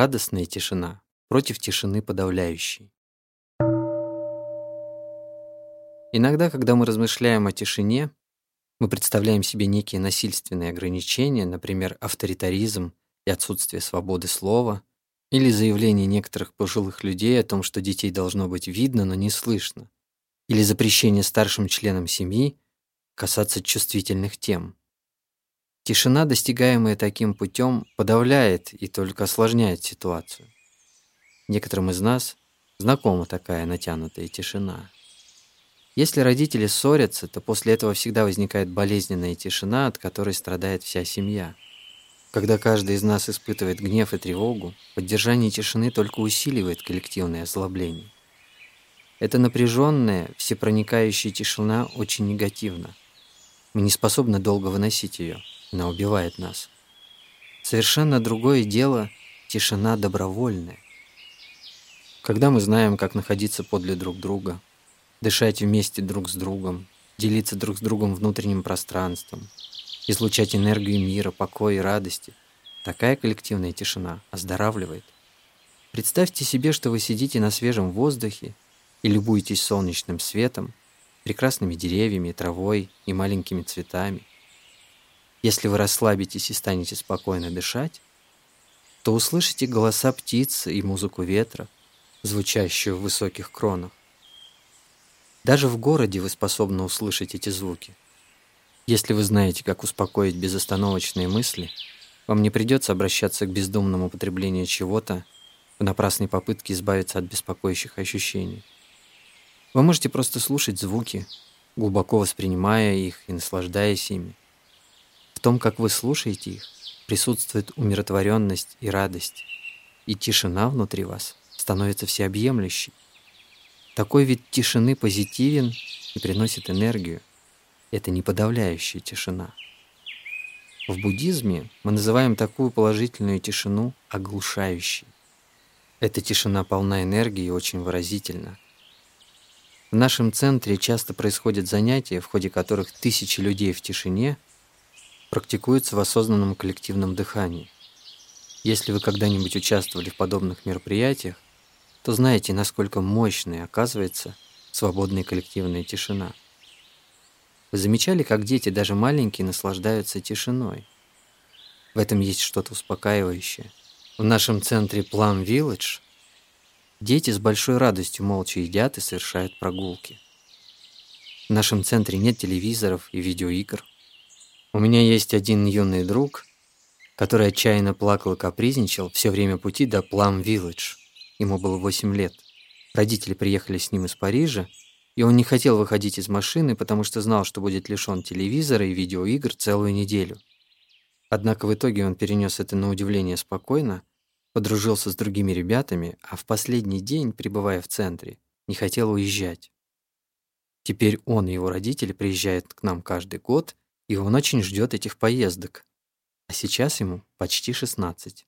Радостная тишина против тишины подавляющей. Иногда, когда мы размышляем о тишине, мы представляем себе некие насильственные ограничения, например, авторитаризм и отсутствие свободы слова, или заявление некоторых пожилых людей о том, что детей должно быть видно, но не слышно, или запрещение старшим членам семьи касаться чувствительных тем. Тишина, достигаемая таким путем, подавляет и только осложняет ситуацию. Некоторым из нас знакома такая натянутая тишина. Если родители ссорятся, то после этого всегда возникает болезненная тишина, от которой страдает вся семья. Когда каждый из нас испытывает гнев и тревогу, поддержание тишины только усиливает коллективное озлобление. Эта напряженная, всепроникающая тишина очень негативна. Мы не способны долго выносить ее, она убивает нас. Совершенно другое дело – тишина добровольная. Когда мы знаем, как находиться подле друг друга, дышать вместе друг с другом, делиться друг с другом внутренним пространством, излучать энергию мира, покоя и радости, такая коллективная тишина оздоравливает. Представьте себе, что вы сидите на свежем воздухе и любуетесь солнечным светом, прекрасными деревьями, травой и маленькими цветами. Если вы расслабитесь и станете спокойно дышать, то услышите голоса птиц и музыку ветра, звучащую в высоких кронах. Даже в городе вы способны услышать эти звуки. Если вы знаете, как успокоить безостановочные мысли, вам не придется обращаться к бездумному потреблению чего-то в напрасной попытке избавиться от беспокоящих ощущений. Вы можете просто слушать звуки, глубоко воспринимая их и наслаждаясь ими. В том, как вы слушаете их, присутствует умиротворенность и радость, и тишина внутри вас становится всеобъемлющей. Такой вид тишины позитивен и приносит энергию. Это не подавляющая тишина. В буддизме мы называем такую положительную тишину оглушающей. Эта тишина полна энергии и очень выразительна. В нашем центре часто происходят занятия, в ходе которых тысячи людей в тишине практикуются в осознанном коллективном дыхании. Если вы когда-нибудь участвовали в подобных мероприятиях, то знаете, насколько мощной оказывается свободная коллективная тишина. Вы замечали, как дети, даже маленькие, наслаждаются тишиной? В этом есть что-то успокаивающее. В нашем центре Plum Village дети с большой радостью молча едят и совершают прогулки. В нашем центре нет телевизоров и видеоигр. У меня есть один юный друг, который отчаянно плакал и капризничал все время пути до Plum Village. Ему было 8 лет. Родители приехали с ним из Парижа, и он не хотел выходить из машины, потому что знал, что будет лишён телевизора и видеоигр целую неделю. Однако в итоге он перенёс это на удивление спокойно, подружился с другими ребятами, а в последний день, пребывая в центре, не хотел уезжать. Теперь он и его родители приезжают к нам каждый год, и он очень ждёт этих поездок. А сейчас ему почти 16.